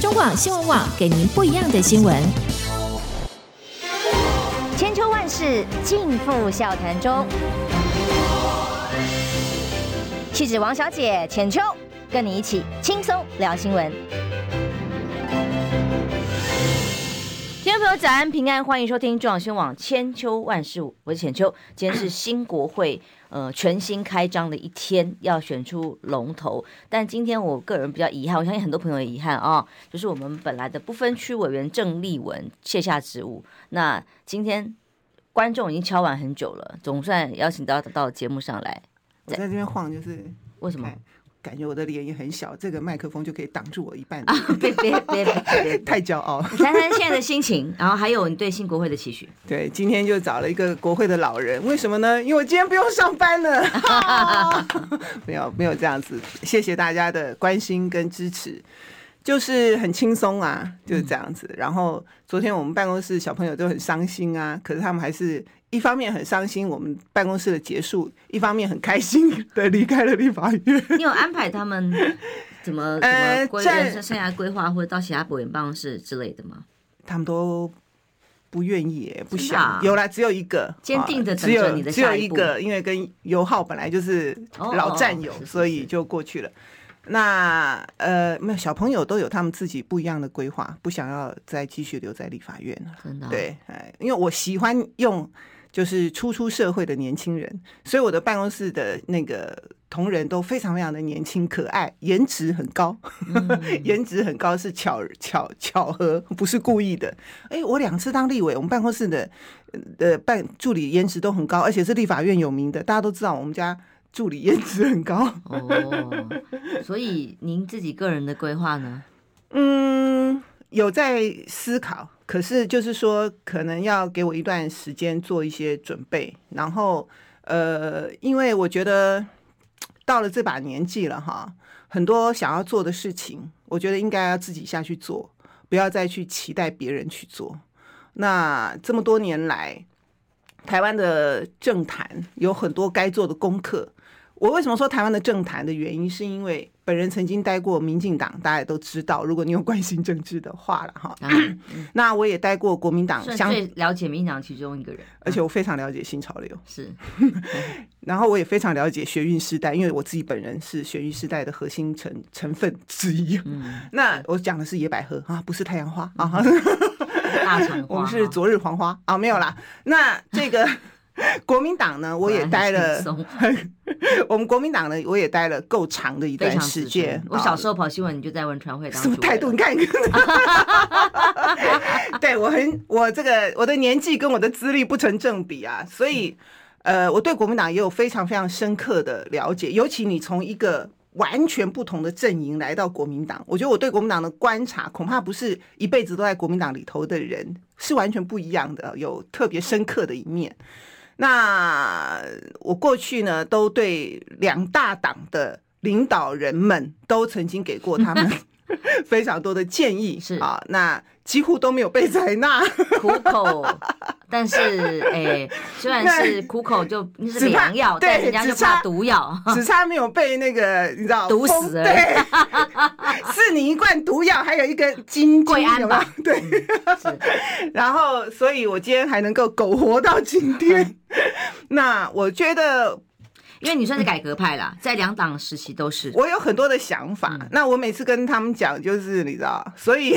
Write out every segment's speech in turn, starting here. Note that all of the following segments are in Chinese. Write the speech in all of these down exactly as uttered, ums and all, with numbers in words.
中广新闻网给您不一样的新闻。千秋万世尽付笑谈中。气质王小姐浅秋，跟你一起轻松聊新闻。听众朋友早安平安，欢迎收听中广新闻网千秋万世，我是浅秋。今天是新国会呃，全新开张的一天，要选出龙头。但今天我个人比较遗憾，我相信很多朋友也遗憾啊、哦，就是我们本来的不分区委员郑丽文卸下职务。那今天观众已经敲完很久了，总算邀请到到节目上来。我在这边晃，就是为什么？感觉我的脸也很小，这个麦克风就可以挡住我一半。别别别别，太骄傲了。谈谈现在的心情，然后还有你对新国会的期许。对，今天就找了一个国会的老人，为什么呢？因为我今天不用上班了。没有没有这样子，谢谢大家的关心跟支持，就是很轻松啊，就是这样子、嗯。然后昨天我们办公室小朋友都很伤心啊，可是他们还是。一方面很伤心我们办公室的结束，一方面很开心的离开了立法院。你有安排他们怎么怎么生涯规划或者到其他委员办公室之类的吗？他们都不愿意，不想、啊、有啦，只有一个坚定的等着你的下一步、啊、只, 有只有一个，因为跟尤浩本来就是老战友、哦哦、所以就过去了。是是是，那呃，没有，小朋友都有他们自己不一样的规划，不想要再继续留在立法院了。真的、啊、对，因为我喜欢用就是初出社会的年轻人，所以我的办公室的那个同仁都非常非常的年轻可爱，颜值很高。颜值很高是 巧, 巧, 巧合，不是故意的。哎，我两次当立委，我们办公室的、呃、办助理颜值都很高，而且是立法院有名的，大家都知道我们家助理颜值很高。哦，所以您自己个人的规划呢？嗯，有在思考，可是就是说可能要给我一段时间做一些准备，然后呃，因为我觉得到了这把年纪了哈，很多想要做的事情我觉得应该要自己下去做，不要再去期待别人去做。那这么多年来台湾的政坛有很多该做的功课，我为什么说台湾的政坛的原因，是因为本人曾经待过民进党，大家也都知道，如果你有关心政治的话了哈、啊嗯。那我也待过国民党，相对了解民进党其中一个人，而且我非常了解新潮流。是，然后我也非常了解学运世代，因为我自己本人是学运世代的核心 成, 成分之一。嗯、那我讲的是野百合啊，不是太阳花、嗯、啊，大肠花，我们是昨日黄花啊，没有啦。那这个。国民党呢，我也待了我们国民党呢，我也待了够长的一段时间。我小时候跑新闻，你就在文传会当主委。什么态度？你看，对，我很我这个我的年纪跟我的资历不成正比啊，所以呃，我对国民党也有非常非常深刻的了解。尤其你从一个完全不同的阵营来到国民党，我觉得我对国民党的观察，恐怕不是一辈子都在国民党里头的人是完全不一样的，有特别深刻的一面。那我过去呢，都对两大党的领导人们都曾经给过他们非常多的建议，是啊，那几乎都没有被采纳，苦口。但是，哎、欸，虽然是苦口就，就是良药，但人家就怕毒药，只差没有被那个你知道毒死了。对，是你一罐毒药，还有一个金桂安吧？对，嗯、然后，所以我今天还能够苟活到今天，那我觉得。因为你算是改革派啦，在两党时期都是。我有很多的想法，嗯、那我每次跟他们讲，就是你知道，所以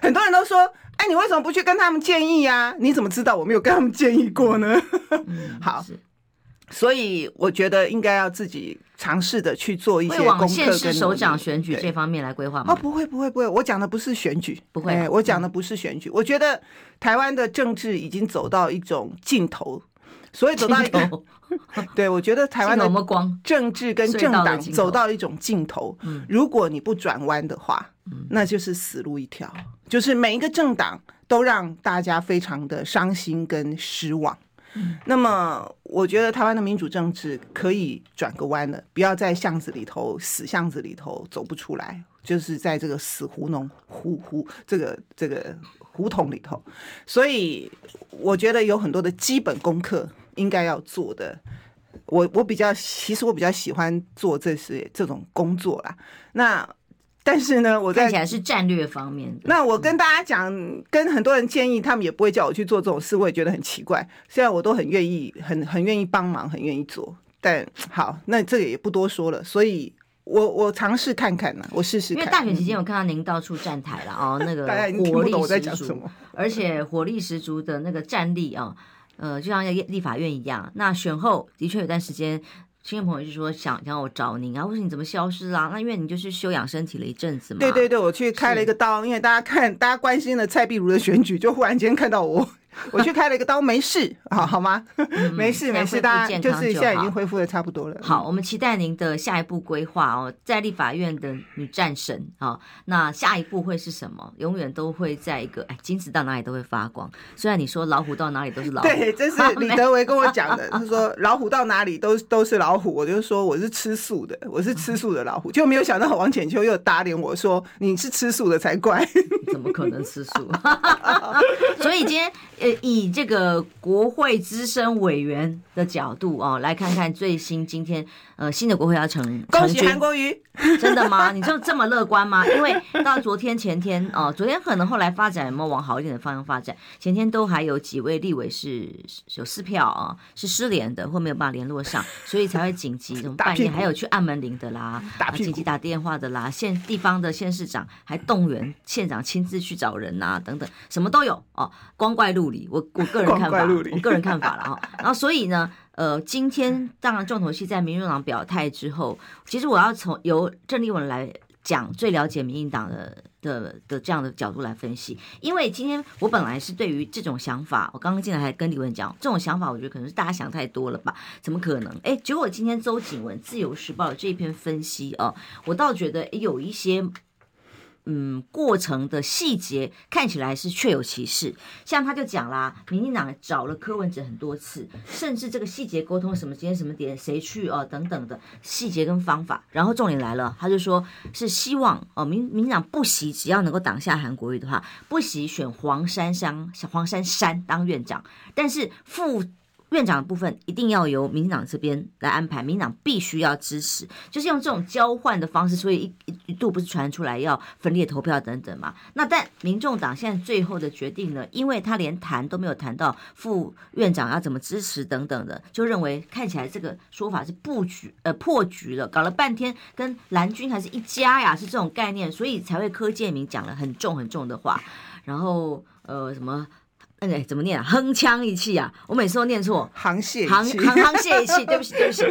很多人都说：“哎，你为什么不去跟他们建议啊？你怎么知道我没有跟他们建议过呢？”嗯、好，所以我觉得应该要自己尝试的去做一些功课跟努力。会往县市首长选举这方面来规划吗？哦，不会，不会，不会，我讲的不是选举，不会、啊哎，我讲的不是选举。我觉得台湾的政治已经走到一种尽头。所以走到一个，对，我觉得台湾的政治跟政党走到一种尽头。如果你不转弯的话，那就是死路一条。就是每一个政党都让大家非常的伤心跟失望。那么，我觉得台湾的民主政治可以转个弯了，不要在巷子里头死巷子里头走不出来，就是在这个死胡同胡胡这个这个胡同里头。所以，我觉得有很多的基本功课应该要做的。我我比较，其实我比较喜欢做这些这种工作啦。那但是呢，我在看起来是战略方面的。那我跟大家讲，跟很多人建议，他们也不会叫我去做这种事，我也觉得很奇怪。虽然我都很愿意，很很愿意帮忙，很愿意做，但好，那这个也不多说了。所以我我尝试看看呢、啊，我试试看。因为大选期间，我看到您到处站台了哦，那个火力十足，而且火力十足的那个战力啊、哦，呃，就像立法院一样。那选后的确有段时间。亲戚朋友就说想让我找您啊，或者你怎么消失啊？那因为你就是休养身体了一阵子嘛。对对对，我去开了一个刀，因为大家看大家关心了蔡壁如的选举，就忽然间看到我，我去开了一个刀，没事，好好吗？嗯、没事没事，大家就是现在已经恢复的差不多了。好，我们期待您的下一步规划哦，在立法院的女战神啊、哦，那下一步会是什么？永远都会在一个哎，金子到哪里都会发光。虽然你说老虎到哪里都是老虎，对，这是李德维跟我讲的，他说老虎到哪里都都是老虎。老虎，我就说我是吃素的，我是吃素的老虎，就没有想到王浅秋又打脸我说你是吃素的才怪，怎么可能吃素？所以今天以这个国会资深委员的角度、哦、来看看最新今天、呃、新的国会要成军。恭喜韩国瑜！真的吗？你就这么乐观吗？因为到昨天前天、哦、昨天可能后来发展有没有往好一点的方向发展？前天都还有几位立委是有四票、哦、是失联的或没有办法联络上，所以才。还会紧急，怎么半夜还有去按门铃的啦，紧急打电话的啦，县地方的县市长还动员县长亲自去找人啊，等等，什么都有哦，光怪陆离。我我个人看法，我个人看法了哈。然后所以呢，呃，今天当然重头戏在民众党表态之后，其实我要从由郑丽文来讲最了解民进党的。的, 的这样的角度来分析，因为今天我本来是对于这种想法，我刚刚进来还跟李文讲，这种想法我觉得可能是大家想太多了吧，怎么可能？哎，结果今天邹景文自由时报这一篇分析啊、哦，我倒觉得有一些嗯过程的细节看起来是确有其事，像他就讲啦，民进党找了柯文哲很多次，甚至这个细节沟通什么时间什么点谁去哦等等的细节跟方法，然后重点来了，他就说是希望哦民民进党不惜只要能够挡下韩国瑜的话，不惜选黄珊珊黄珊珊当院长，但是副院长的部分一定要由民进党这边来安排，民进党必须要支持，就是用这种交换的方式，所以 一, 一度不是传出来要分裂投票等等嘛。那但民众党现在最后的决定呢，因为他连谈都没有谈到副院长要怎么支持等等的，就认为看起来这个说法是布局呃破局了，搞了半天跟蓝军还是一家呀，是这种概念，所以才会柯建铭讲了很重很重的话，然后呃什么。哎，怎么念啊？铿锵一气啊！我每次都念错，沆瀣一气，沆瀣一气，对不起，对不起，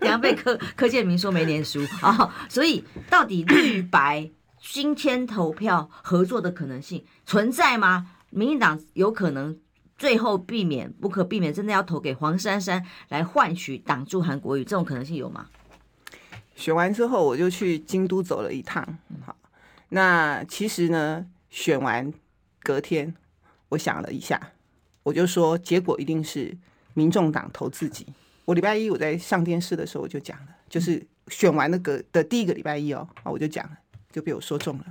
等下被柯柯建铭说没念书啊、哦！所以到底绿白今天投票合作的可能性存在吗？民进党有可能最后避免不可避免，真的要投给黄珊珊来换取挡住韩国瑜，这种可能性有吗？选完之后我就去京都走了一趟，好，那其实呢，选完隔天。我想了一下，我就说结果一定是民众党投自己。我礼拜一我在上电视的时候我就讲了，就是选完的个的第一个礼拜一哦，我就讲了，就被我说中了。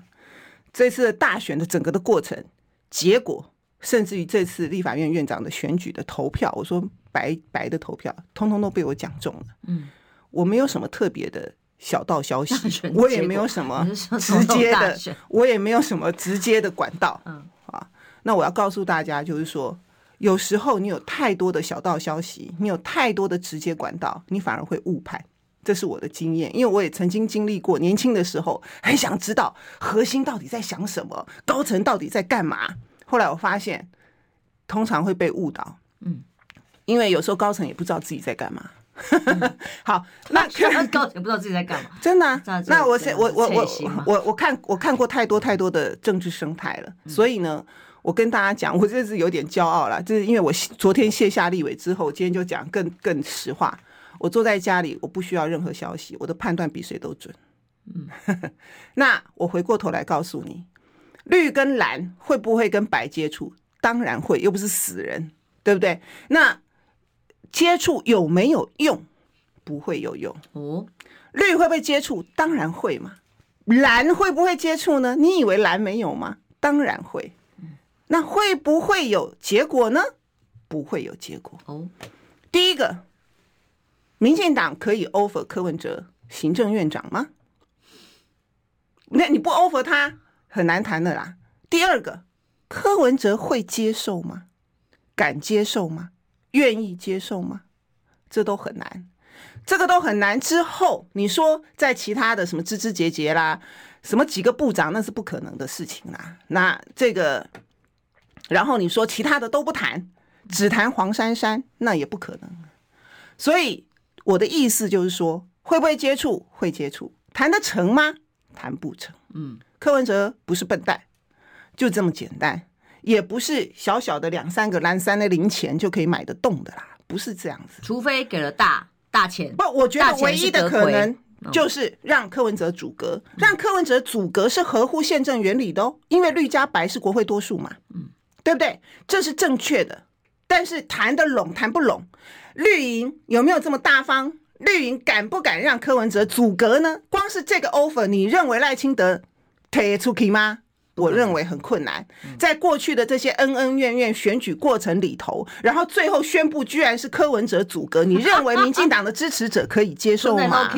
这次的大选的整个的过程、结果，甚至于这次立法院院长的选举的投票，我说白白的投票，通通都被我讲中了。嗯，我没有什么特别的。小道消息，我也没有什么直接的，我也没有什么直接的管道。嗯啊，那我要告诉大家，就是说，有时候你有太多的小道消息，你有太多的直接管道，你反而会误判。这是我的经验，因为我也曾经经历过，年轻的时候很想知道核心到底在想什么，高层到底在干嘛。后来我发现，通常会被误导。嗯，因为有时候高层也不知道自己在干嘛。嗯、好，那高层不知道自己在干嘛，真的、啊。那我我我我我我看我看过太多太多的政治生态了，嗯、所以呢，我跟大家讲，我这是有点骄傲啦，就是因为我昨天卸下立委之后，今天就讲更更实话。我坐在家里，我不需要任何消息，我的判断比谁都准。嗯，那我回过头来告诉你，绿跟蓝会不会跟白接触？当然会，又不是死人，对不对？那。接触有没有用？不会有用。哦，绿会不会接触？当然会嘛。蓝会不会接触呢？你以为蓝没有吗？当然会。那会不会有结果呢？不会有结果。哦，第一个，民进党可以 offer 柯文哲行政院长吗？那你不 offer 他很难谈的啦。第二个，柯文哲会接受吗？敢接受吗？愿意接受吗？这都很难，这个都很难。之后你说在其他的什么枝枝节节啦，什么几个部长，那是不可能的事情啦。那这个，然后你说其他的都不谈，只谈黄珊珊，那也不可能。所以我的意思就是说，会不会接触？会接触，谈得成吗？谈不成。嗯，柯文哲不是笨蛋，就这么简单，也不是小小的两三个蓝三的零钱就可以买得动的啦，不是这样子。除非给了大大钱。不，我觉得唯一的可能就是让柯文哲阻隔，嗯、让柯文哲阻隔是合乎宪政原理的哦，因为绿加白是国会多数嘛，嗯，对不对？这是正确的。但是谈得拢谈不拢，绿营有没有这么大方？绿营敢不敢让柯文哲阻隔呢？光是这个 offer， 你认为赖清德提出去吗？我认为很困难。在过去的这些恩恩怨怨选举过程里头，然后最后宣布居然是柯文哲阻隔，你认为民进党的支持者可以接受吗？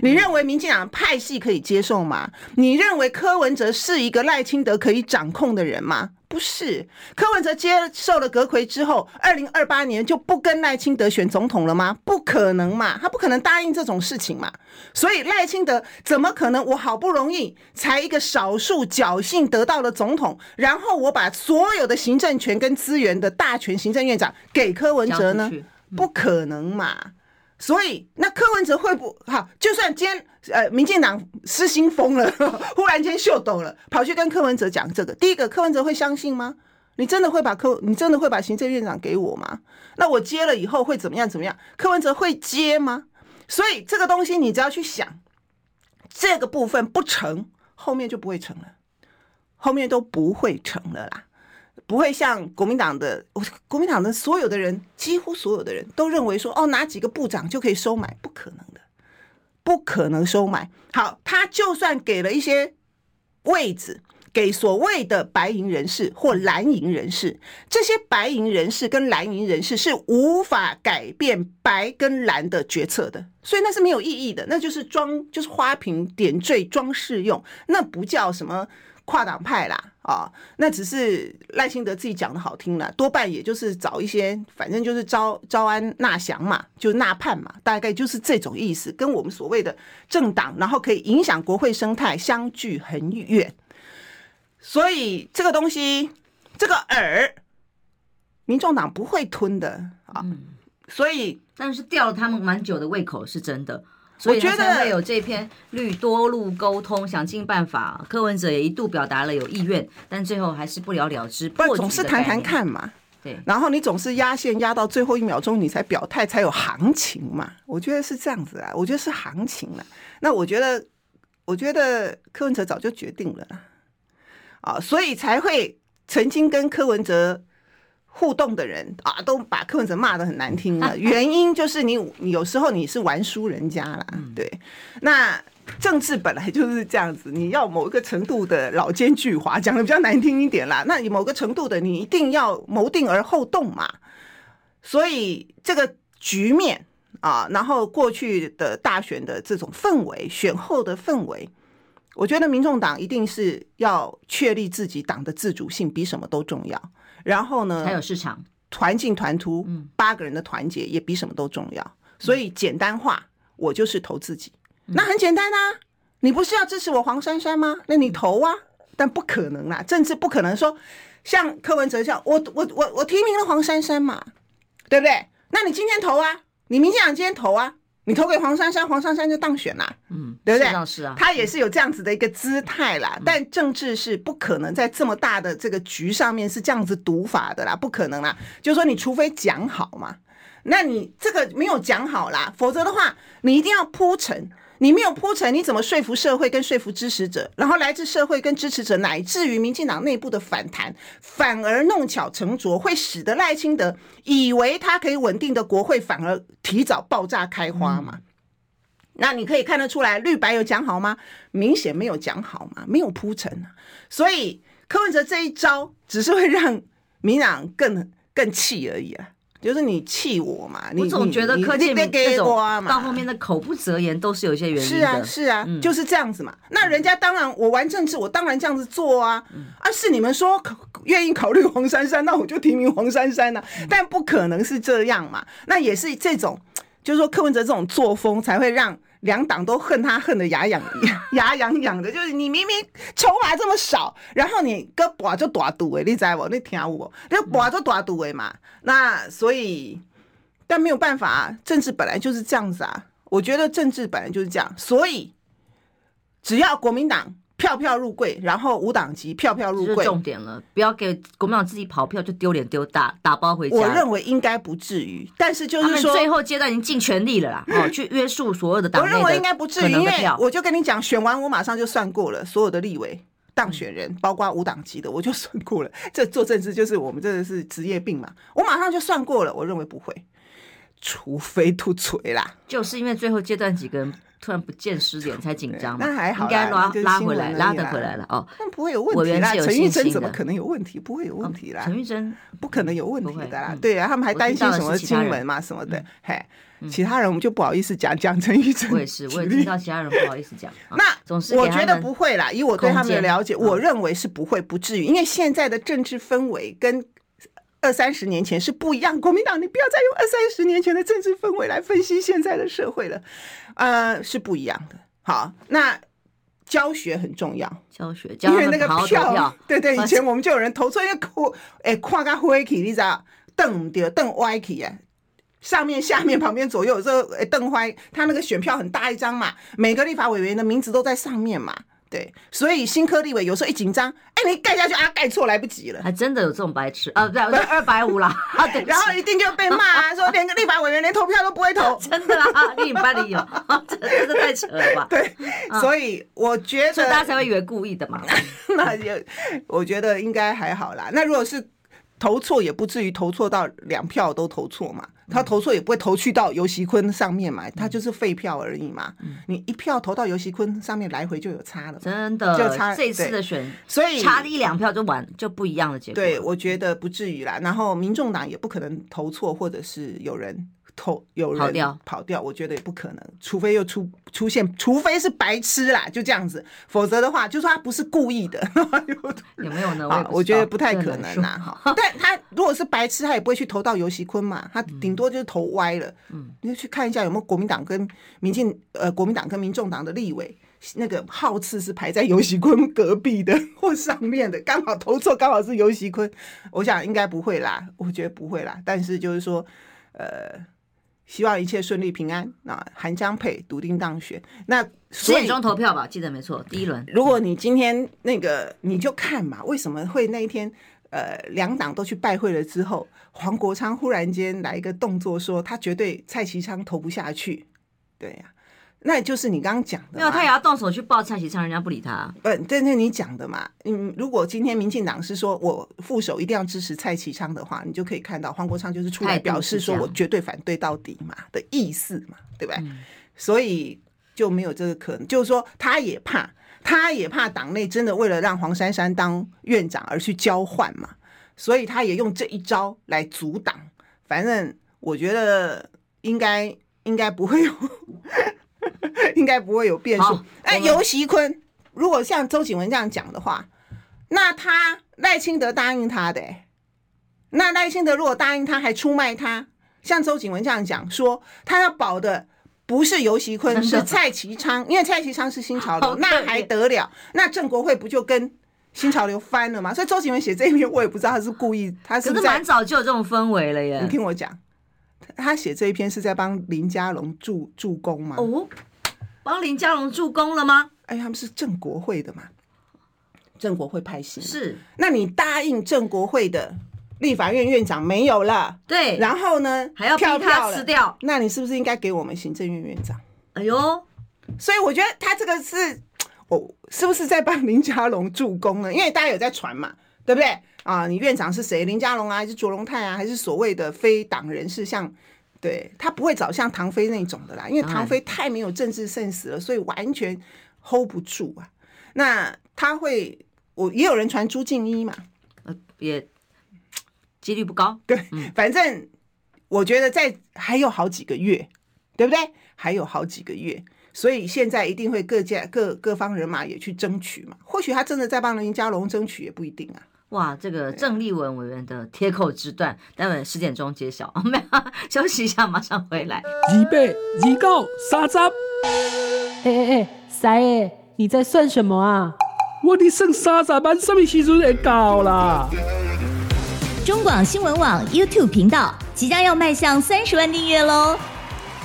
你认为民进党派系可以接受吗？你认为柯文哲是一个赖清德可以掌控的人吗？不是。柯文哲接受了阁揆之后，二零二八年就不跟赖清德选总统了吗？不可能嘛，他不可能答应这种事情嘛。所以赖清德怎么可能，我好不容易才一个少数侥幸得到了总统，然后我把所有的行政权跟资源的大权行政院长给柯文哲呢？不可能嘛。所以那柯文哲会不好，就算今天呃民进党失心疯了，忽然间秀抖了，跑去跟柯文哲讲这个，第一个柯文哲会相信吗？你真的会把柯你真的会把行政院长给我吗？那我接了以后会怎么样怎么样？柯文哲会接吗？所以这个东西你只要去想，这个部分不成，后面就不会成了，后面都不会成了啦。不会像国民党的，国民党的所有的人，几乎所有的人都认为说，哦，哪几个部长就可以收买，不可能的，不可能收买。好，他就算给了一些位置给所谓的白银人士或蓝银人士，这些白银人士跟蓝银人士是无法改变白跟蓝的决策的，所以那是没有意义的，那就是装，就是花瓶点缀装饰用，那不叫什么跨党派啦。啊、哦，那只是赖清德自己讲的好听了，多半也就是找一些，反正就是招招安纳降嘛，就纳叛嘛，大概就是这种意思，跟我们所谓的政党，然后可以影响国会生态相距很远。所以这个东西，这个饵，民众党不会吞的啊、嗯。所以，但是吊了他们蛮久的胃口是真的。所以才会有这篇绿多路沟通，想尽办法。柯文哲也一度表达了有意愿，但最后还是不了了之。不，总是谈谈看嘛。对，然后你总是压线压到最后一秒钟，你才表态，才有行情嘛。我觉得是这样子啊，我觉得是行情了、啊。那我觉得，我觉得柯文哲早就决定了啦，啊，所以才会曾经跟柯文哲互动的人啊，都把柯文哲骂得很难听了。原因就是你，你有时候你是玩输人家啦，对。那政治本来就是这样子，你要某一个程度的老奸巨猾，讲的比较难听一点啦。那你某个程度的，你一定要谋定而后动嘛。所以这个局面啊，然后过去的大选的这种氛围，选后的氛围，我觉得民众党一定是要确立自己党的自主性，比什么都重要。然后呢，还有市场团进团出，八个人的团结也比什么都重要。所以简单化，我就是投自己，那很简单啊。你不是要支持我黄珊珊吗？那你投啊，但不可能啦，政治不可能说像柯文哲这样，我我我我提名了黄珊珊嘛，对不对？那你今天投啊，你民进党今天投啊，你投给黄珊珊，黄珊珊就当选啦，嗯，对不对？是啊，他也是有这样子的一个姿态啦、嗯、但政治是不可能在这么大的这个局上面是这样子读法的啦，不可能啦。就是说你除非讲好嘛，那你这个没有讲好啦，否则的话你一定要铺陈，你没有铺陈，你怎么说服社会跟说服支持者，然后来自社会跟支持者乃至于民进党内部的反弹，反而弄巧成拙，会使得赖清德以为他可以稳定的国会反而提早爆炸开花嘛、嗯、那你可以看得出来绿白有讲好吗？明显没有讲好嘛，没有铺陈、啊、所以柯文哲这一招只是会让民党更更气而已啊。就是你气我嘛，你我总觉得柯建铭那种到后面的口不择言都是有一些原因的。是啊是啊、嗯、就是这样子嘛。那人家当然我玩政治我当然这样子做啊、嗯、啊是你们说愿意考虑黄珊珊那我就提名黄珊珊啊、嗯、但不可能是这样嘛。那也是这种就是说柯文哲这种作风才会让两党都恨他恨得牙痒牙痒痒的，就是你明明筹码这么少，然后你跟博就大赌诶，你知道吗？你听我，你博就大赌诶嘛。那所以，但没有办法、啊，政治本来就是这样子啊。我觉得政治本来就是这样，所以只要国民党票票入柜，然后无党籍票票入柜，这是重点了。不要给国民党自己跑票就丢脸丢大，打包回家。我认为应该不至于，但是就是说他们最后阶段已经尽全力了啦、嗯哦，去约束所有的党内的可能的票。我认为应该不至于，因为我就跟你讲，选完我马上就算过了所有的立委当选人，包括无党籍的，我就算过了。这做政治就是我们真的是职业病嘛，我马上就算过了。我认为不会，除非突锤啦，就是因为最后阶段几个人。突然不见失联才紧张嘛，那还好，应该 拉, 拉回来，拉得回来了哦。那不会有问题啦，陈玉珍怎么可能有问题？不会有问题啦，陈玉珍不可能有问题的啦。嗯、对啊，他们还担心什么金门嘛什么的，嘿、嗯，其他人我们就不好意思讲讲陈玉珍。我也是，我也听到其他人不好意思讲。那总是我觉得不会啦，以我对他们的了解，我认为是不会，不至于，因为现在的政治氛围跟。二三十年前是不一样，国民党你不要再用二三十年前的政治氛围来分析现在的社会了，呃，是不一样的。好，那教学很重要，教学，教因为那个票，对 对, 對，以前我们就有人投错，因为哭，哎、欸，跨个灰去，你知道，瞪唔对，瞪歪去哎，上面、下面、旁边、左右，这哎瞪歪，他那个选票很大一张嘛，每个立法委员的名字都在上面嘛。对，所以新科立委有时候一紧张，哎、欸，你盖下去啊，盖错来不及了，还真的有这种白痴啊！对，二百五啦，啊，对，然后一定就被骂啊，说连个立法委员连投票都不会投，真的啦，你们班里有，真的太扯了吧？对，啊、所以我觉得，所以大家才会以为故意的嘛。那也，我觉得应该还好啦。那如果是投错，也不至于投错到两票都投错嘛。他投错也不会投去到游锡堃上面嘛，他就是废票而已嘛。嗯、你一票投到游锡堃上面来回就有差了，真的就差这一次的选，所以差了一两票就完就不一样的结果。对，我觉得不至于啦。然后民众党也不可能投错，或者是有人投有人跑掉，跑掉我觉得也不可能，除非又出出现，除非是白痴啦，就这样子，否则的话就说他不是故意的，有没有呢？我, 我觉得不太可能啦。但他如果是白痴，他也不会去投到游锡堃嘛，他顶。多就是头歪了，嗯，你就去看一下有没有国民党跟民进呃国民党跟民众党的立委，那个号次是排在游锡堃隔壁的或上面的，刚好投错，刚好是游锡堃，我想应该不会啦，我觉得不会啦。但是就是说，呃，希望一切顺利平安啊，韩江配笃定当选。那十点钟投票吧，记得没错，第一轮。如果你今天那个你就看嘛，为什么会那一天？呃，两党都去拜会了之后，黄国昌忽然间来一个动作说，他绝对蔡其昌投不下去，对呀、啊，那就是你刚刚讲的嘛。没有，他也要动手去抱蔡其昌，人家不理他、啊。不、嗯，这是你讲的嘛。嗯，如果今天民进党是说我副手一定要支持蔡其昌的话，你就可以看到黄国昌就是出来表示说我绝对反对到底嘛的意思嘛，对不对？嗯、所以就没有这个可能，就是说他也怕。他也怕党内真的为了让黄珊珊当院长而去交换嘛，所以他也用这一招来阻挡。反正我觉得应该应该不会有，应该不会有变数。哎，游锡堃如果像周景文这样讲的话，那他赖清德答应他的、欸，那赖清德如果答应他还出卖他，像周景文这样讲说他要保的。不是游锡堃，是蔡其昌，因为蔡其昌是新潮流，那还得了？那郑国会不就跟新潮流翻了吗？所以周景文写这一篇，我也不知道他是故意，他是可是蛮早就有这种氛围了耶。你听我讲，他写这一篇是在帮林佳龙助助攻吗？哦，帮林佳龙助攻了吗？哎，他们是郑国会的嘛，郑国会拍戏是？那你答应郑国会的？立法院院长没有了，对，然后呢还要逼他吃掉，那你是不是应该给我们行政院院长？哎呦，所以我觉得他这个是，我、哦、是不是在帮林佳龙助攻呢？因为大家有在传嘛，对不对啊？你院长是谁？林佳龙啊，还是卓荣泰啊，还是所谓的非党人士？像，对他不会找像唐飞那种的啦，因为唐飞太没有政治 sense 了，所以完全 hold 不住啊。那他会，我也有人传朱静一嘛，呃也。几率不高，对，反正我觉得在还有好几个月，对不对？还有好几个月，所以现在一定会各家各各方人马也去争取嘛。或许他真的在帮林佳龙争取也不一定啊。哇，这个郑丽文委员的铁口直断，待会十点钟揭晓。休息一下，马上回来。二八、二九、三十。哎哎哎，三爷，你在算什么啊？我的剩三十万，什么时阵会到啦？中广新闻网 YouTube 频道即将要迈向三十万订阅喽！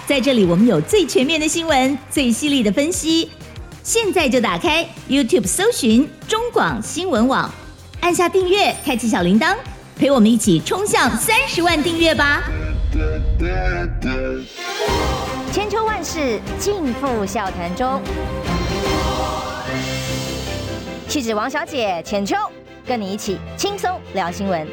在这里，我们有最全面的新闻，最犀利的分析。现在就打开 YouTube 搜寻中广新闻网。按下订阅，开启小铃铛，陪我们一起冲向三十万订阅吧！千秋万世，尽付笑谈中。气质王小姐浅秋，跟你一起轻松聊新闻。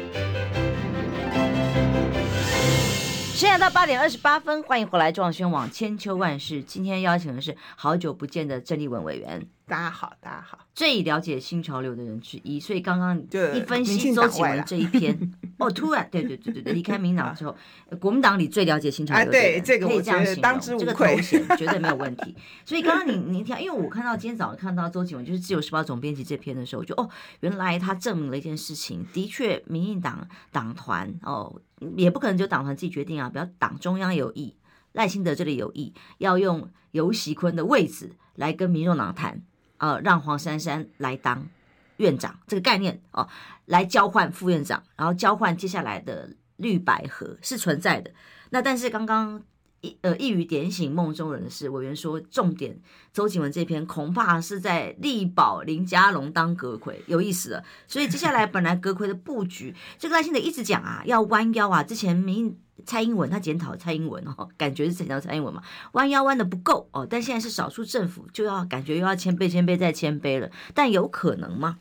时间到八点二十八分，欢迎回来中广新闻网千秋万世。今天邀请的是好久不见的郑丽文委员。大家好，大家好，最了解新潮流的人之一，所以刚刚一分析周启文这一篇，哦，突然，对对对对对，离开民党之后，国民党里最了解新潮流的人，啊、对，这个我觉得当之无愧，这个头衔绝对没有问题。所以刚刚你你听，因为我看到今天早上看到周启文就是《自由时报》总编辑这篇的时候，我就哦，原来他证明了一件事情，的确，民进党党团哦，也不可能就党团自己决定啊，比如党中央有意，赖清德这里有意要用游锡堃的位置来跟民众党谈。呃，让黄珊珊来当院长这个概念哦，来交换副院长，然后交换接下来的绿白合是存在的。那但是刚刚呃一语点醒梦中人是委员说，重点周启文这篇恐怕是在力保林佳龙当阁揆，有意思了。所以接下来本来阁揆的布局，这个赖清德一直讲啊，要弯腰啊，之前民。蔡英文他检讨蔡英文哦，感觉是检讨蔡英文嘛，弯腰弯的不够哦，但现在是少数政府，就要感觉又要谦卑谦卑再谦卑了，但有可能吗？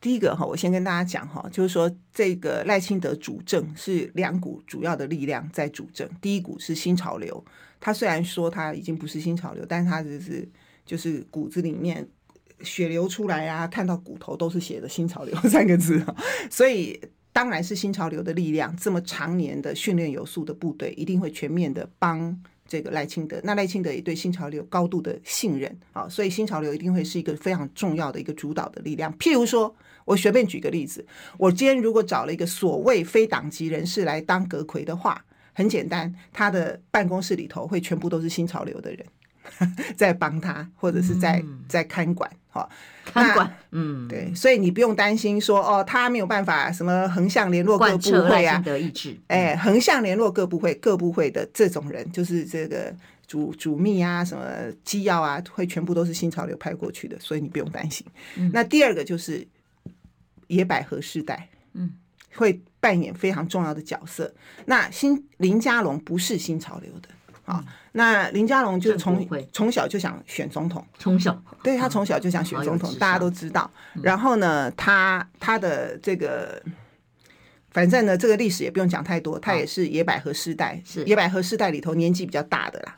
第一个我先跟大家讲就是说这个赖清德主政是两股主要的力量在主政，第一股是新潮流，他虽然说他已经不是新潮流，但他就是就是骨子里面血流出来啊，看到骨头都是写的新潮流三个字，所以当然是新潮流的力量，这么常年的训练有素的部队，一定会全面的帮这个赖清德。那赖清德也对新潮流高度的信任、啊、所以新潮流一定会是一个非常重要的一个主导的力量。譬如说，我随便举个例子，我今天如果找了一个所谓非党籍人士来当阁揆的话，很简单，他的办公室里头会全部都是新潮流的人在帮他，或者是在在看管。哦、看管，嗯，对，所以你不用担心说哦，他没有办法什么横向联络各部会啊，哎，横向联络各部会，各部会的这种人就是这个主主秘啊，什么机要啊，会全部都是新潮流派过去的，所以你不用担心、嗯。那第二个就是野百合世代，嗯，会扮演非常重要的角色。那新林佳龙不是新潮流的。哦、那林佳龙就从从小就想选总统，从小对他从小就想选总统、嗯，大家都知道。然后呢，他他的这个，反正呢，这个历史也不用讲太多，他也是野百合世代，是野百合世代里头年纪比较大的啦。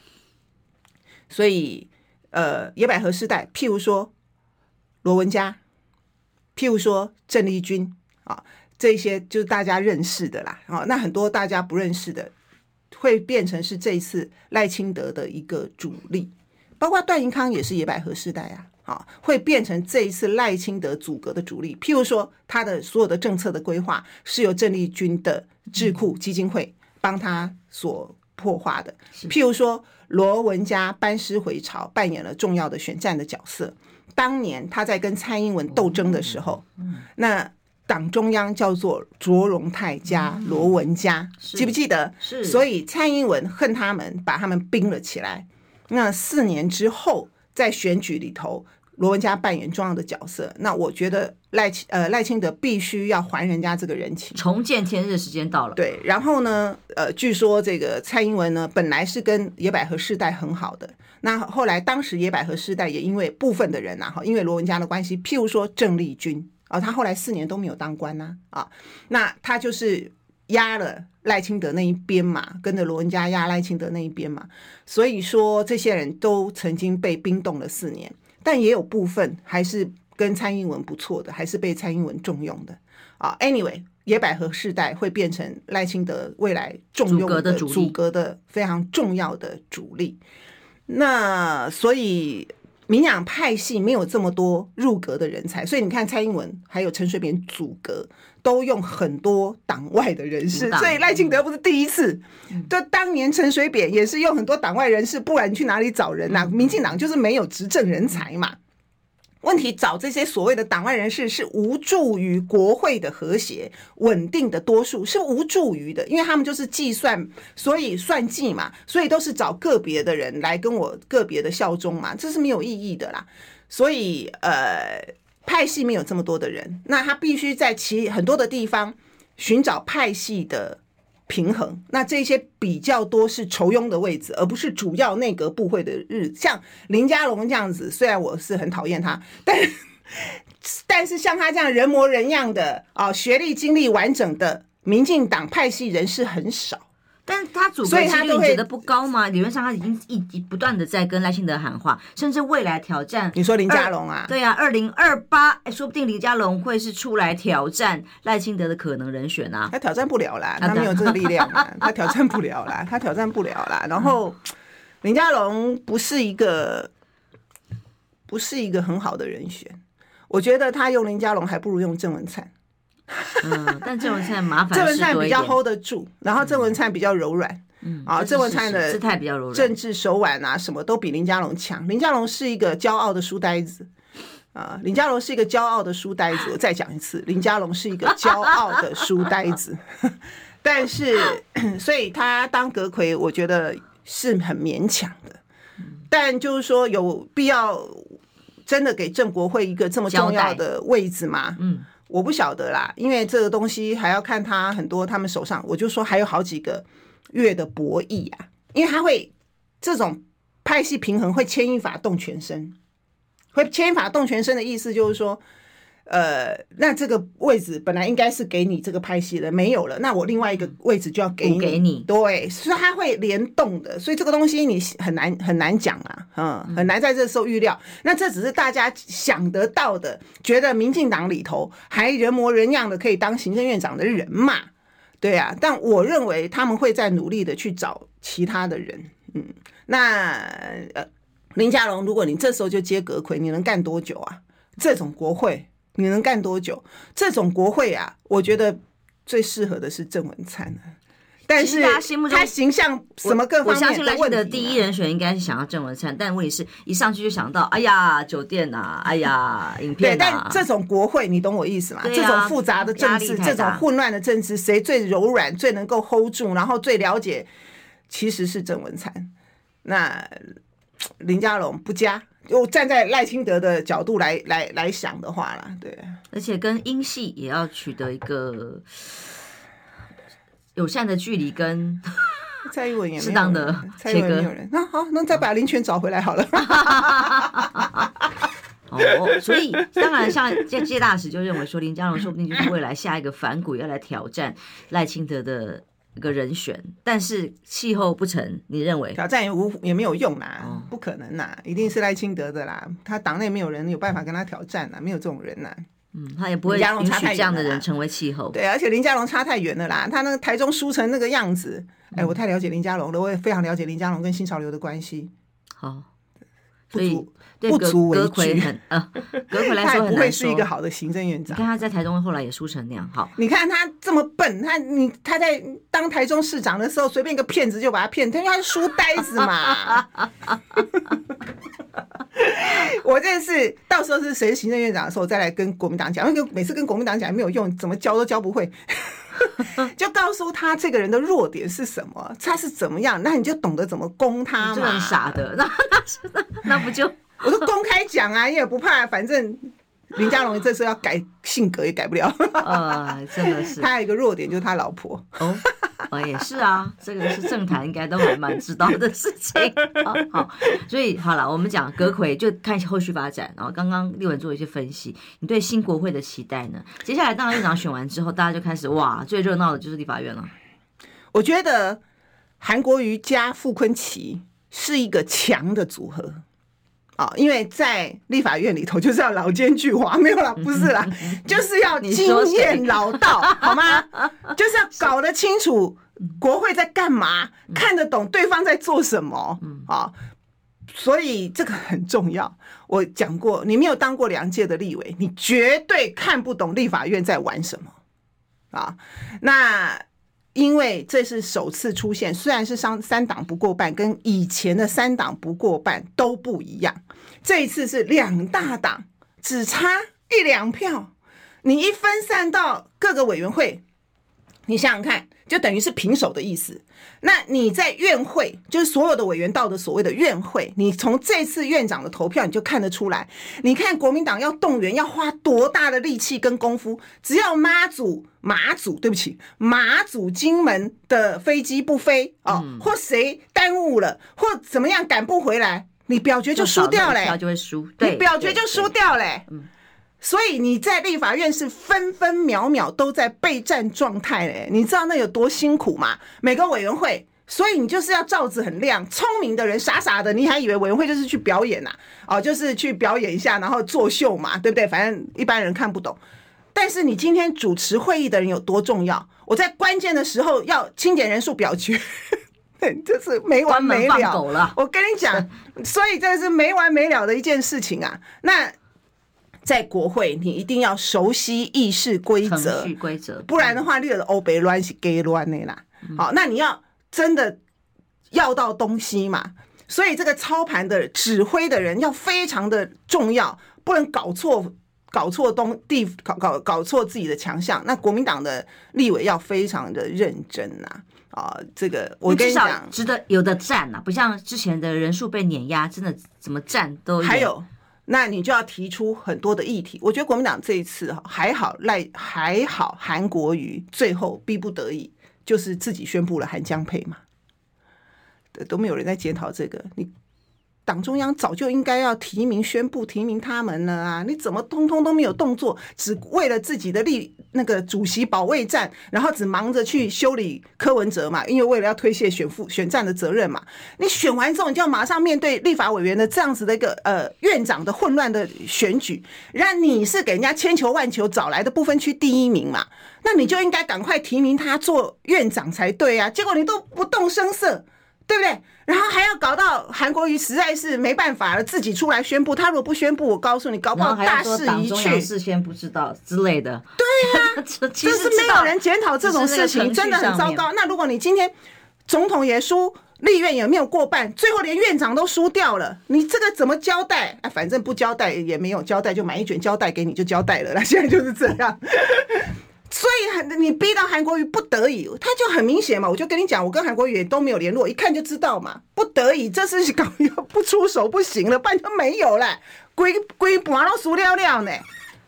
所以，呃，野百合世代，譬如说罗文嘉，譬如说郑丽君啊、哦，这些就是大家认识的啦。哦，那很多大家不认识的。会变成是这一次赖清德的一个主力，包括段宜康也是野百合世代啊，啊，会变成这一次赖清德组阁的主力。譬如说，他的所有的政策的规划是由郑丽君的智库基金会帮他所破化的。譬如说，罗文嘉班师回朝，扮演了重要的选战的角色。当年他在跟蔡英文斗争的时候，那。党中央叫做卓荣泰加罗文嘉、嗯、记不记得？所以蔡英文恨他们，把他们冰了起来。那四年之后，在选举里头，罗文嘉扮演重要的角色。那我觉得赖呃赖清德必须要还人家这个人情，重见天日时间到了。对，然后呢，呃，据说这个蔡英文呢，本来是跟野百合世代很好的，那后来当时野百合世代也因为部分的人啊，因为罗文嘉的关系，譬如说郑丽君。哦、他后来四年都没有当官啊、哦、那他就是压了赖清德那一边嘛，跟着罗文嘉压赖清德那一边嘛，所以说这些人都曾经被冰冻了四年，但也有部分还是跟蔡英文不错的，还是被蔡英文重用的、哦、anyway 野百合世代会变成赖清德未来重用的组阁的非常重要的主力。那所以民党派系没有这么多入阁的人才，所以你看蔡英文还有陈水扁组阁都用很多党外的人士，所以赖清德不是第一次，就当年陈水扁也是用很多党外人士，不然你去哪里找人啊？民进党就是没有执政人才嘛。问题找这些所谓的党外人士是无助于国会的和谐稳定的多数，是无助于的，因为他们就是计算，所以算计嘛，所以都是找个别的人来跟我个别的效忠嘛，这是没有意义的啦。所以呃，派系没有这么多的人，那他必须在其很多的地方寻找派系的平衡，那这些比较多是酬庸的位置，而不是主要内阁部会的日子。像林佳龙这样子，虽然我是很讨厌他，但但是像他这样人模人样的啊，学历经历完整的民进党派系人士很少。但他组阁几率你觉得不高吗？理论上他已经一直不断的在跟赖清德喊话，甚至未来挑战。你说林佳龙啊？对啊，二零二八，说不定林佳龙会是出来挑战赖清德的可能人选啊。他挑战不了啦，他没有这个力量啦，他挑战不了啦，他挑战不了啦。然后林佳龙不是一个，不是一个很好的人选。我觉得他用林佳龙还不如用郑文灿。嗯，但郑文灿麻烦，郑文灿比较 hold 得住，然后郑文灿比较柔软，嗯啊，郑文灿的姿态比较柔软，政治手腕啊什么都比林佳龙强。林佳龙是一个骄傲的书呆子啊，林佳龙是一个骄傲的书呆子。我再讲一次，林佳龙是一个骄傲的书呆子，但是所以他当阁揆，我觉得是很勉强的，但就是说有必要真的给郑国会一个这么重要的位置吗？嗯。我不晓得啦，因为这个东西还要看他很多他们手上，我就说还有好几个月的博弈啊，因为他会这种派系平衡会牵一发动全身，会牵一发动全身的意思就是说，呃，那这个位置本来应该是给你这个派系的，没有了，那我另外一个位置就要给你，给你，对，所以他会联动的，所以这个东西你很难很难讲啊，嗯，很难在这时候预料。那这只是大家想得到的，觉得民进党里头还人模人样的可以当行政院长的人嘛，对啊，但我认为他们会再努力的去找其他的人，嗯，那呃，林佳龙，如果你这时候就接阁揆，你能干多久啊？这种国会。你能干多久？这种国会啊，我觉得最适合的是郑文灿，但是他形象什么各方面，我相信赖清德第一人选应该是想要郑文灿，但问题是一上去就想到，哎呀，酒店啊，哎呀，影片啊。对，但这种国会，你懂我意思吗？啊、这种复杂的政治，这种混乱的政治，谁最柔软、最能够 hold 住，然后最了解，其实是郑文灿。那林佳龙不加。我站在赖清德的角度来来来想的话啦，对，而且跟英系也要取得一个友善的距离，跟蔡英文也没有适当的蔡英文没有人，那好，那再把林权找回来好了。哦，所以当然像介大使就认为说，林佳龙说不定就是未来下一个反骨要来挑战赖清德的一个人选，但是气候不成，你认为挑战 也, 无也没有用啦、哦，不可能啦，一定是赖清德的啦，他党内没有人有办法跟他挑战啦，没有这种人啦。嗯，他也不会允许这样的人成为气候。对，而且林佳龙差太远了啦，他那个台中输成那个样子，哎，我太了解林佳龙了，我也非常了解林佳龙跟新潮流的关系。好、哦，所以不足为惧啊，阁揆来说很难说，他也不会是一个好的行政院长。你看他在台中后来也输成那样，好，你看他这么笨，他你他在当台中市长的时候，随便一个骗子就把他骗，因为他是书呆子嘛。我真是到时候是谁行政院长的时候，再来跟国民党讲，因为每次跟国民党讲没有用，怎么教都教不会。就告诉他这个人的弱点是什么，他是怎么样，那你就懂得怎么攻他嘛。就很傻的，那那那不就我都公开讲啊，也不怕，反正林佳龙这时候要改性格也改不了。呃，真的是。他有一个弱点就是他老婆。哦，呃、也是啊，这个是政坛应该都还蛮知道的事情。哦、好，所以好了，我们讲阁揆就看后续发展。然后刚刚立委做一些分析，你对新国会的期待呢？接下来当然院长选完之后，大家就开始哇，最热闹的就是立法院了。我觉得韩国瑜加傅崐萁是一个强的组合。啊，因为在立法院里头就是要老奸巨猾，没有啦，不是啦，就是要经验老道，好吗？就是要搞得清楚国会在干嘛，看得懂对方在做什么啊，所以这个很重要。我讲过，你没有当过两届的立委，你绝对看不懂立法院在玩什么啊。那因为这是首次出现，虽然是三党不过半，跟以前的三党不过半都不一样。这一次是两大党只差一两票，你一分散到各个委员会，你想想看，就等于是平手的意思。那你在院会，就是所有的委员到的所谓的院会，你从这次院长的投票你就看得出来，你看国民党要动员要花多大的力气跟功夫，只要妈祖马祖对不起马祖金门的飞机不飞、哦嗯、或谁耽误了或怎么样赶不回来，你表决就输掉了、欸、就会输，你表决就输掉了、欸嗯、所以你在立法院是分分秒秒都在备战状态、欸、你知道那有多辛苦吗？每个委员会，所以你就是要罩子很亮，聪明的人傻傻的，你还以为委员会就是去表演啊、哦、就是去表演一下然后作秀嘛，对不对？反正一般人看不懂，但是你今天主持会议的人有多重要？我在关键的时候要清点人数表决，这是没完没了。我跟你讲，所以这是没完没了的一件事情啊。那在国会，你一定要熟悉议事规则，不然的话，你就是黑白乱是假乱的啦。好，那你要真的要到东西嘛？所以这个操盘的指挥的人要非常的重要，不能搞错。搞错东地搞搞搞错自己的强项，那国民党的立委要非常的认真啊！啊、呃，这个我跟你讲，至少值得有的站啊，不像之前的人数被碾压，真的怎么站都有。还有，那你就要提出很多的议题。我觉得国民党这一次还好赖还好，韩国瑜最后逼不得已就是自己宣布了韩江配嘛，都没有人在检讨这个你。党中央早就应该要提名宣布提名他们了啊！你怎么通通都没有动作，只为了自己的立那个主席保卫战，然后只忙着去修理柯文哲嘛？因为为了要推卸选副选战的责任嘛。你选完之后，你就要马上面对立法委员的这样子的一个呃院长的混乱的选举，让你是给人家千求万求找来的不分区第一名嘛，那你就应该赶快提名他做院长才对啊！结果你都不动声色。对不对？然后还要搞到韩国瑜实在是没办法了，自己出来宣布。他如果不宣布，我告诉你，搞不好大势已去。党中央事先不知道之类的。对啊，就是没有人检讨这种事情，真的很糟糕。那如果你今天总统也输，立院也没有过半，最后连院长都输掉了，你这个怎么交代？啊、反正不交代也没有交代，就买一卷胶带给你就交代了啦。现在就是这样。所以你逼到韩国瑜不得已，他就很明显嘛。我就跟你讲，我跟韩国瑜也都没有联络，一看就知道嘛。不得已，这是搞不出手不行了，不然就没有了。规规盘都输了了呢，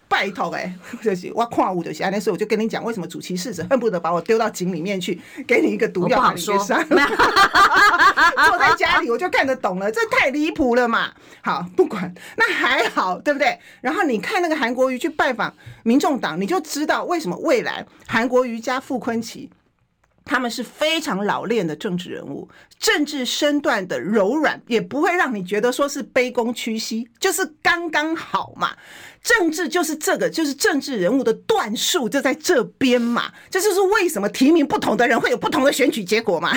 拜托哎、欸，就是我看有就是安尼，所以我就跟你讲，为什么主席室长恨不得把我丢到井里面去，给你一个毒药把你给杀了。坐在家里我就看得懂了，这太离谱了嘛。好，不管那还好，对不对？然后你看那个韩国瑜去拜访民众党，你就知道为什么未来韩国瑜加傅崐萁他们是非常老练的政治人物，政治身段的柔软也不会让你觉得说是卑躬屈膝，就是刚刚好嘛。政治就是这个，就是政治人物的段数就在这边嘛，这就是为什么提名不同的人会有不同的选举结果嘛。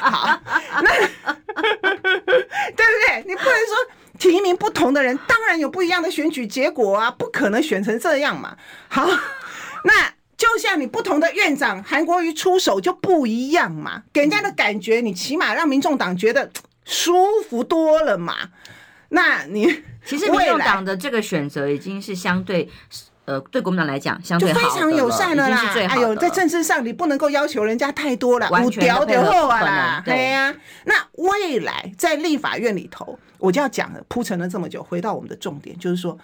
好，那对不对？你不能说提名不同的人，当然有不一样的选举结果啊，不可能选成这样嘛。好，那。就像你不同的院长，韩国瑜出手就不一样嘛，给人家的感觉，你起码让民众党觉得舒服多了嘛。那你其实民众党的这个选择已经是相对，呃，对国民党来讲相对好的了，就非常友善了啦。哎呦，在政治上你不能够要求人家太多了，五条的后啊啦，对呀、啊。那未来在立法院里头，我就要讲了，铺陈了这么久，回到我们的重点，就是说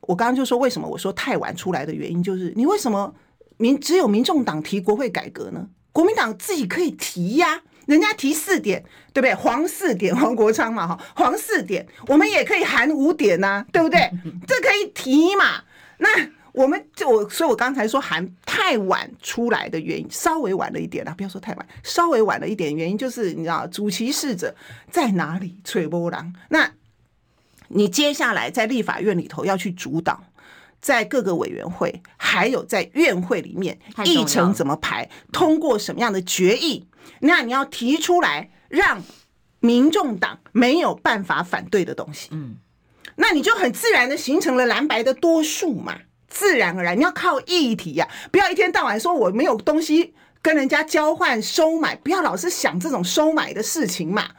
我刚刚就说为什么我说太晚出来的原因，就是你为什么？民只有民众党提国会改革呢，国民党自己可以提呀、啊，人家提四点，对不对？黄四点，黄国昌嘛，黄四点，我们也可以含五点呐、啊，对不对？这可以提嘛？那我们我所以，我刚才说含太晚出来的原因，稍微晚了一点啦，不要说太晚，稍微晚了一点，原因就是你知道，主席侍者在哪里？吹波浪那。你接下来在立法院里头要去主导，在各个委员会还有在院会里面议程怎么排，通过什么样的决议，那你要提出来让民众党没有办法反对的东西，嗯，那你就很自然的形成了蓝白的多数嘛，自然而然你要靠议题呀、啊，不要一天到晚说我没有东西跟人家交换收买，不要老是想这种收买的事情嘛，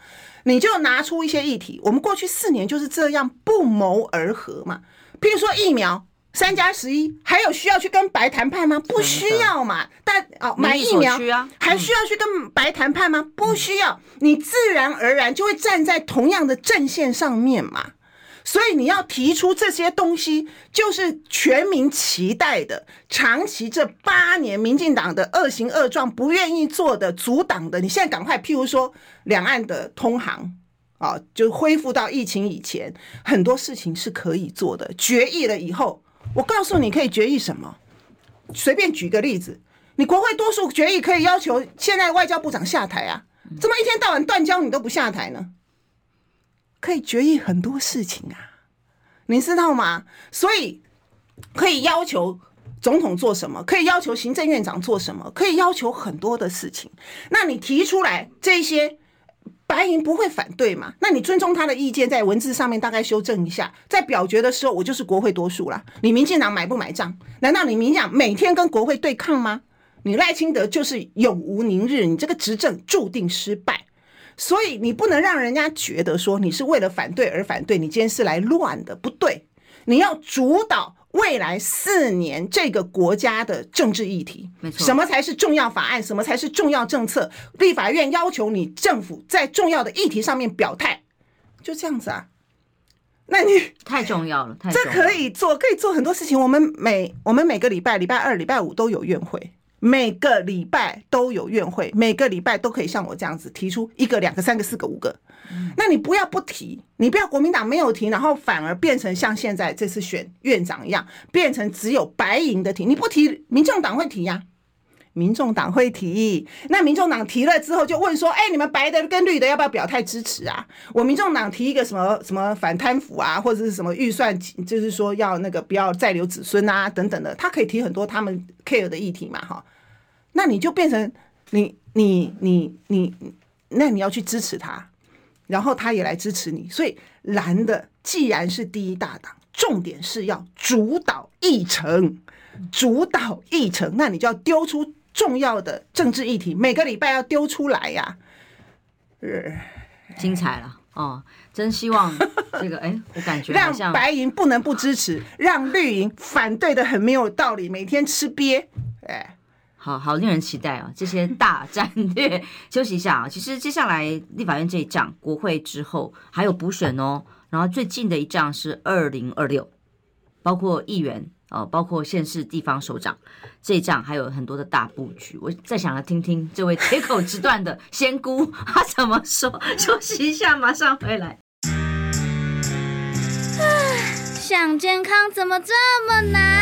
你就拿出一些议题。我们过去四年就是这样不谋而合嘛，譬如说疫苗。三加十一，还有需要去跟白谈判吗？不需要嘛。但哦，买疫苗还需要去跟白谈判吗？不需要。你自然而然就会站在同样的阵线上面嘛。所以你要提出这些东西，就是全民期待的，长期这八年民进党的恶行恶状不愿意做的、阻挡的，你现在赶快，譬如说两岸的通航。啊、哦，就恢复到疫情以前，很多事情是可以做的。决议了以后。我告诉你可以决议什么，随便举个例子，你国会多数决议可以要求现在外交部长下台啊，怎么一天到晚断交你都不下台呢？可以决议很多事情啊，你知道吗？所以可以要求总统做什么，可以要求行政院长做什么，可以要求很多的事情。那你提出来这些白银不会反对嘛？那你尊重他的意见，在文字上面大概修正一下，在表决的时候，我就是国会多数啦。你民进党买不买账？难道你民进党每天跟国会对抗吗？你赖清德就是永无宁日，你这个执政注定失败。所以你不能让人家觉得说你是为了反对而反对，你今天是来乱的，不对。你要主导未来四年这个国家的政治议题，什么才是重要法案，什么才是重要政策，立法院要求你政府在重要的议题上面表态，就这样子啊。那你太重要了，太重要了，这可以做，可以做很多事情。我们每我们每个礼拜礼拜二礼拜五都有院会，每个礼拜都有院会，每个礼拜都可以像我这样子提出一个两个三个四个五个、嗯、那你不要不提，你不要国民党没有提，然后反而变成像现在这次选院长一样，变成只有白营的提，你不提民众党会提呀、啊、民众党会提，那民众党提了之后就问说，哎、欸，你们白的跟绿的要不要表态支持啊？我民众党提一个什么什么反贪腐啊，或者是什么预算，就是说要那个不要再留子孙啊等等的，他可以提很多他们 care 的议题嘛哈。那你就变成你你你你，那你要去支持他，然后他也来支持你。所以蓝的既然是第一大党，重点是要主导议程，主导议程，那你就要丢出重要的政治议题，每个礼拜要丢出来呀、啊呃。精彩了哦！真希望这个，哎，我感觉好像让白营不能不支持，让绿营反对的很没有道理，每天吃鳖，哎。好好令人期待啊、哦！这些大战略休息一下啊。其实接下来立法院这一仗，国会之后还有补选哦。然后最近的一仗是二零二六，包括议员哦、呃，包括县市地方首长这一仗，还有很多的大布局。我再想要听听这位铁口直断的仙姑他怎么说。休息一下，马上回来。想健康怎么这么难？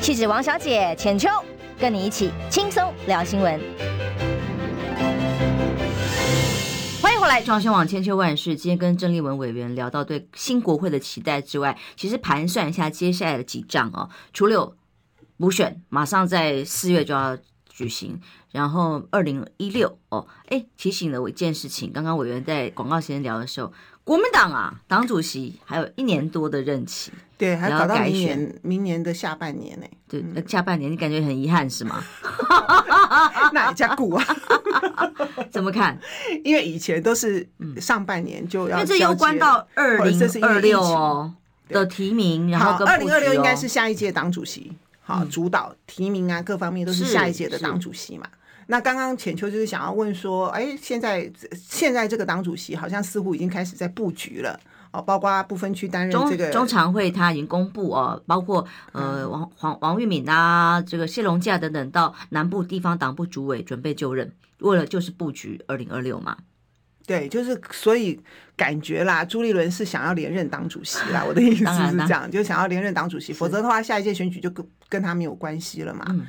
气质王小姐浅秋，跟你一起轻松聊新闻。欢迎回来，中央网千秋万世。今天跟郑丽文委员聊到对新国会的期待之外，其实盘算一下接下来的几仗哦，除了补选，马上在四月就要举行，然后二零一六哦，哎，提醒了我一件事情，刚刚委员在广告时间聊的时候。国民党啊，党主席还有一年多的任期，对，还搞到明年，明年的下半年呢、欸。对，那下半年你感觉很遗憾是吗？哪一家顾啊？怎么看？因为以前都是上半年就要交接、嗯，因为这攸关到二零二六哦的提名，然后跟布局哦。好，二零二六应该是下一届党主席，好、嗯、主导提名啊，各方面都是下一届的党主席嘛。那刚刚浅秋就是想要问说，哎，现在现在这个党主席好像似乎已经开始在布局了哦，包括不分区担任这个中常会，他已经公布哦，包括呃王王王玉敏啊，这个谢龙介等等，到南部地方党部主委准备就任，为了就是布局二零二六嘛。对，就是所以感觉啦，朱立伦是想要连任党主席啦，我的意思是这样，就想要连任党主席，否则的话，下一届选举就跟跟他没有关系了嘛。嗯，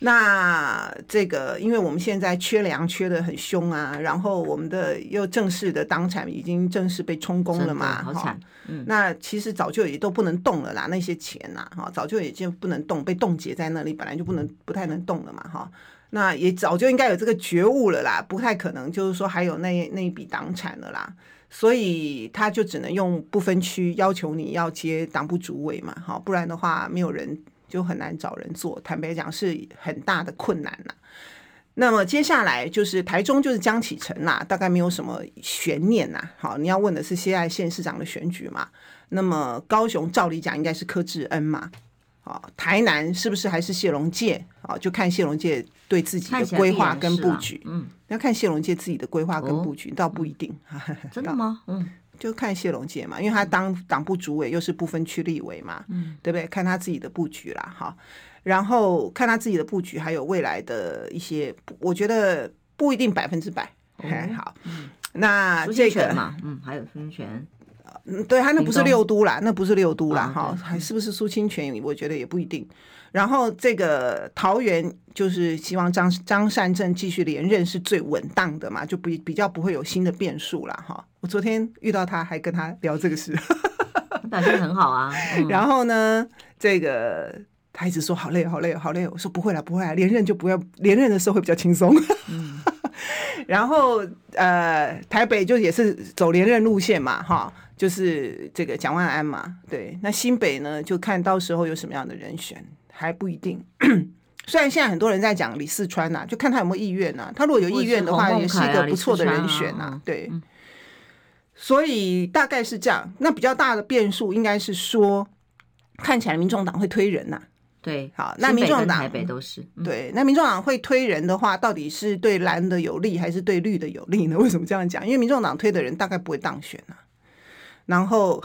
那这个因为我们现在缺粮缺得很凶啊，然后我们的又正式的党产已经正式被充公了嘛，好惨、嗯、那其实早就也都不能动了啦，那些钱啊早就已经不能动，被冻结在那里，本来就不能不太能动了嘛，那也早就应该有这个觉悟了啦，不太可能就是说还有那那一笔党产了啦，所以他就只能用不分区要求你要接党部主委嘛，不然的话没有人就很难找人做，坦白讲是很大的困难啦。那么接下来就是台中就是江启臣啦，大概没有什么悬念啦。好，你要问的是现在县市长的选举嘛？那么高雄照理讲应该是柯志恩嘛？好，台南是不是还是谢龙介？好，就看谢龙介对自己的规划跟布局。啊、嗯，要看谢龙介自己的规划跟布局，哦、倒不一定。真的吗？嗯。就看谢龙介嘛，因为他当党部主委又是不分区立委嘛、嗯、对不对，看他自己的布局啦，好，然后看他自己的布局还有未来的一些，我觉得不一定百分之百、嗯、好、嗯、那这个嘛，嗯，还有苏清泉，对，他那不是六都啦，那不是六都啦、哦、还是不是苏清泉我觉得也不一定，然后这个桃园就是希望张张善政继续连任是最稳当的嘛，就比比较不会有新的变数啦，哈。我昨天遇到他还跟他聊这个事，表现很好啊、嗯、然后呢这个他一直说好累好累好累，我说不会啦不会啦，连任就不要，连任的时候会比较轻松嗯，然后呃，台北就也是走连任路线嘛，哈，就是这个蒋万安嘛，对。那新北呢，就看到时候有什么样的人选，还不一定。虽然现在很多人在讲李四川呐、啊，就看他有没有意愿呐、啊。他如果有意愿的话，也是一个不错的人选呐、啊，对。所以大概是这样。那比较大的变数应该是说，看起来民众党会推人呐、啊。对，好，那民众党台北都是、嗯、对，那民众党会推人的话，到底是对蓝的有利还是对绿的有利呢？为什么这样讲？因为民众党推的人大概不会当选啊。然后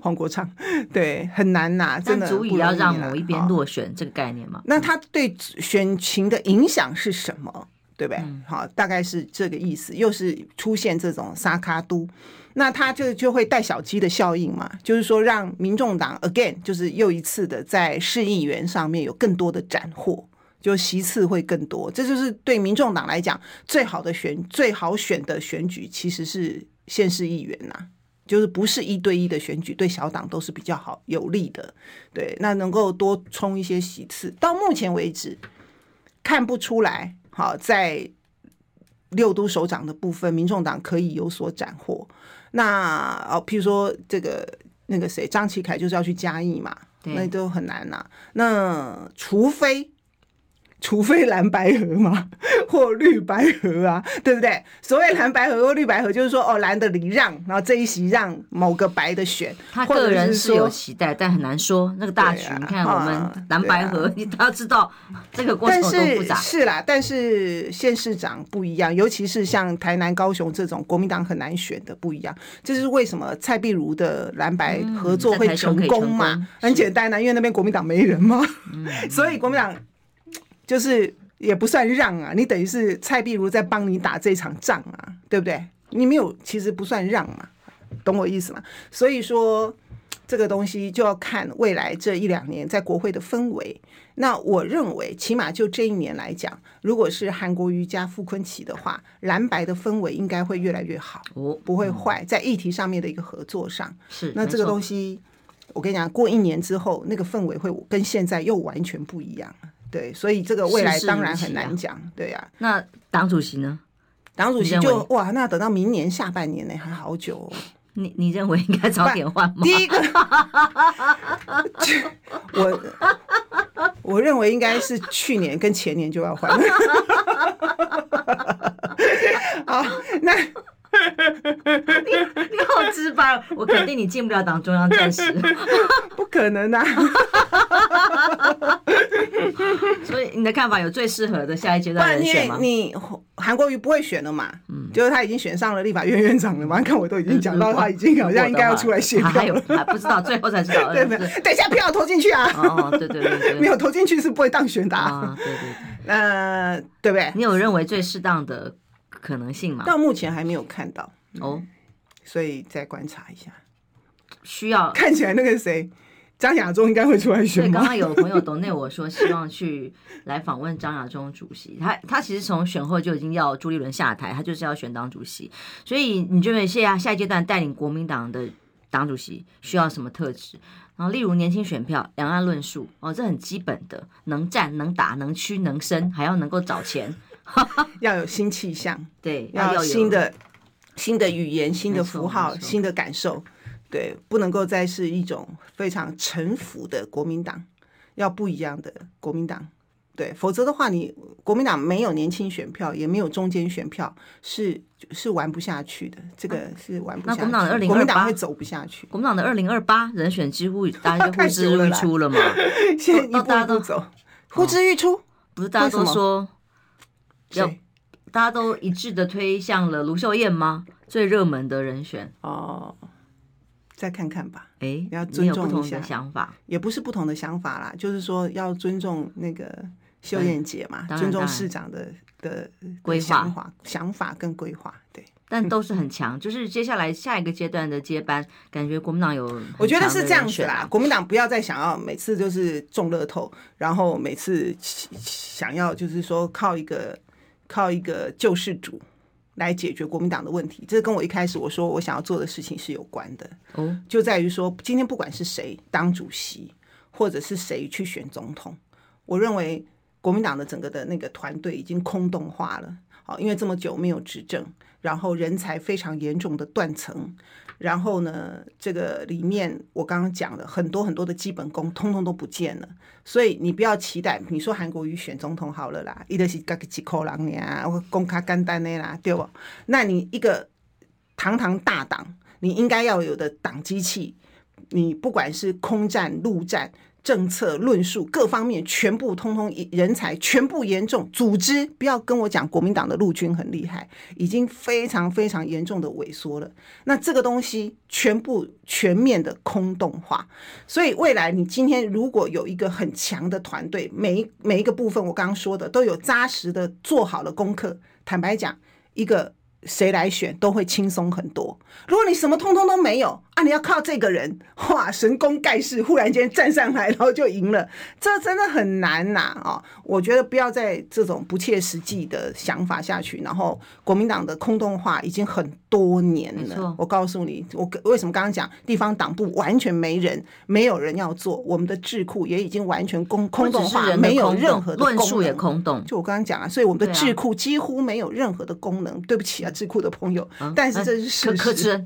黄国昌，对，很难呐、啊，真的足以要让某一边落选这个概念嘛？那他对选情的影响是什么？对不对？嗯、好，大概是这个意思。又是出现这种沙卡都。那他就就会带小鸡的效应嘛，就是说让民众党 again 就是又一次的在市议员上面有更多的斩获，就席次会更多，这就是对民众党来讲最好的选最好选的选举其实是县市议员呐、啊，就是不是一对一的选举，对小党都是比较好有利的，对，那能够多冲一些席次，到目前为止看不出来，好在六都首长的部分，民众党可以有所斩获。那哦，譬如说这个那个谁，张启凯就是要去嘉义嘛，那都很难呐、啊。那除非除非蓝白合嘛，或绿白合啊，对不对？所谓蓝白合或绿白合，就是说哦，蓝的离让，然后这一席让某个白的选。他个人是有期待，但很难说那个大局。啊、你看我们蓝白合，啊、你都要知道这个过程多复杂。是啦，但是县市长不一样，尤其是像台南、高雄这种国民党很难选的不一样。这是为什么蔡壁如的蓝白合作会成功嘛？嗯、很简单啊，因为那边国民党没人嘛，嗯、所以国民党就是。也不算让啊，你等于是蔡壁如在帮你打这场仗啊，对不对？你没有，其实不算让嘛，懂我意思吗？所以说这个东西就要看未来这一两年在国会的氛围。那我认为，起码就这一年来讲，如果是韩国瑜加傅崐萁的话，蓝白的氛围应该会越来越好，不会坏，在议题上面的一个合作上。是，那这个东西，我跟你讲，过一年之后，那个氛围会跟现在又完全不一样。对，所以这个未来当然很难讲，对啊。那党主席呢？党主席就哇，那等到明年下半年呢，还好久哦。你你认为应该早点换吗？第一个，我我认为应该是去年跟前年就要换。好，那。你, 你好直白，我肯定你进不了党中央战时，不可能啊！所以的看法有最适合的下一阶段人选吗？不然因为你韩国瑜不会选了嘛，嗯，就是他已经选上了立法院院长了嘛。看我都已经讲到他已经好像应该要出来写票了，还不知道最后才知道。对，等一下票投进去啊！哦，对对 对, 对，没有投进去是不会当选的啊。啊对对，那对不对？你有认为最适当的可能性吗？到目前还没有看到哦，所以再观察一下。需要看起来那个谁。张亚中应该会出来选吗？对，刚刚有朋友抖内我说希望去来访问张亚中主席，他他其实从选后就已经要朱立伦下台，他就是要选党主席，所以你觉得下下一阶段带领国民党的党主席需要什么特质？然后例如年轻选票、两岸论述，哦，这很基本的，能战能打能屈能伸，还要能够找钱，要有新气象，对，要有新的新的语言、新的符号、新的感受。对，不能够再是一种非常臣服的国民党，要不一样的国民党。对，否则的话你国民党没有年轻选票，也没有中间选票，是是玩不下去的，这个是玩不下去。啊、那国民党的二零二八，国民党会走不下去。国民党的二零二八人选几乎大家就呼之欲出了嘛，现在一步一步走，呼之欲出。不是大家都说要，大家都一致的推向了卢秀燕吗？最热门的人选哦。再看看吧，哎，要尊重一下，你有不同的想法，也不是不同的想法啦，就是说要尊重那个秀燕姐嘛，尊重市长的的规划、想法跟规划，对。但都是很强，就是接下来下一个阶段的接班，感觉国民党有很强的人选，我觉得是这样子啦。国民党不要再想要每次就是中乐透，然后每次想要就是说靠一个靠一个救世主。来解决国民党的问题，这跟我一开始我说我想要做的事情是有关的，哦，就在于说今天不管是谁当主席或者是谁去选总统，我认为国民党的整个的那个团队已经空洞化了，哦，因为这么久没有执政，然后人才非常严重的断层，然后呢这个里面我刚刚讲了很多很多的基本功通通都不见了，所以你不要期待你说韩国瑜选总统好了啦，他就是自己一个人而已，说比较简单的啦，对不？那你一个堂堂大党你应该要有的党机器，你不管是空战陆战政策论述各方面全部通通人才全部严重组织，不要跟我讲国民党的陆军很厉害，已经非常非常严重的萎缩了，那这个东西全部全面的空洞化，所以未来你今天如果有一个很强的团队，每每一个部分我刚刚说的都有扎实的做好了功课，坦白讲一个谁来选都会轻松很多。如果你什么通通都没有啊，你要靠这个人，哇，神功盖世，忽然间站上来，然后就赢了，这真的很难呐，啊！哦，我觉得不要在这种不切实际的想法下去。然后国民党的空洞化已经很多年了。我告诉你，我为什么刚刚讲地方党部完全没人，没有人要做，我们的智库也已经完全空空洞化，没有任何的功能，论述也空洞。就我刚刚讲啊，所以我们的智库几乎没有任何的功能。对不起啊。智库的朋友，但是这是事实。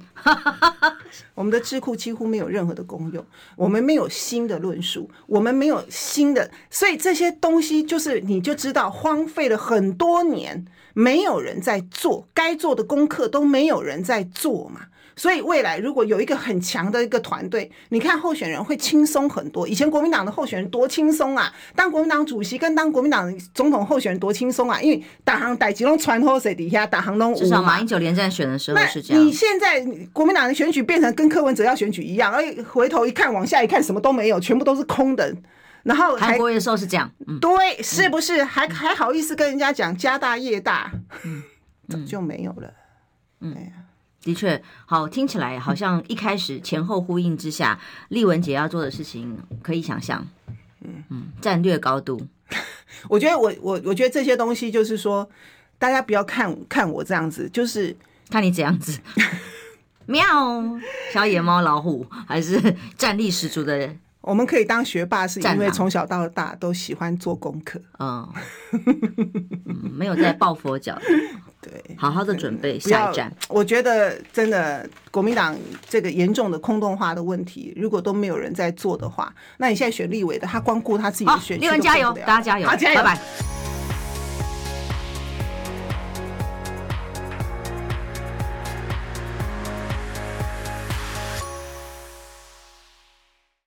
我们的智库几乎没有任何的功用，我们没有新的论述，我们没有新的，所以这些东西就是你就知道荒废了很多年，没有人在做，该做的功课都没有人在做嘛。所以未来如果有一个很强的一个团队，你看候选人会轻松很多。以前国民党的候选人多轻松啊，当国民党主席跟当国民党总统候选人多轻松啊，因为打行代志都传好势底下打行拢。马英九连战选的时候是这样，你现在国民党的选举变成跟柯文哲要选举一样，而回头一看，往下一看，什么都没有，全部都是空的。然后韩国的时候是这样，嗯，对，是不是还，嗯，还好意思跟人家讲家大业大，嗯，早就没有了。嗯，哎呀，的确，好，听起来好像一开始前后呼应之下，立文姐要做的事情可以想象，嗯嗯，战略高度。我觉得我我我觉得这些东西就是说。大家不要看看我这样子，就是看你这样子，喵，小野猫、老虎，还是战力十足的人。我们可以当学霸，是因为从小到大都喜欢做功课，嗯，嗯，没有在抱佛脚，对，好好的准备下一站。我觉得真的，国民党这个严重的空洞化的问题，如果都没有人在做的话，那你现在选立委的，他光顾他自己的选区，立委加油，大家加油，好，加油，拜拜。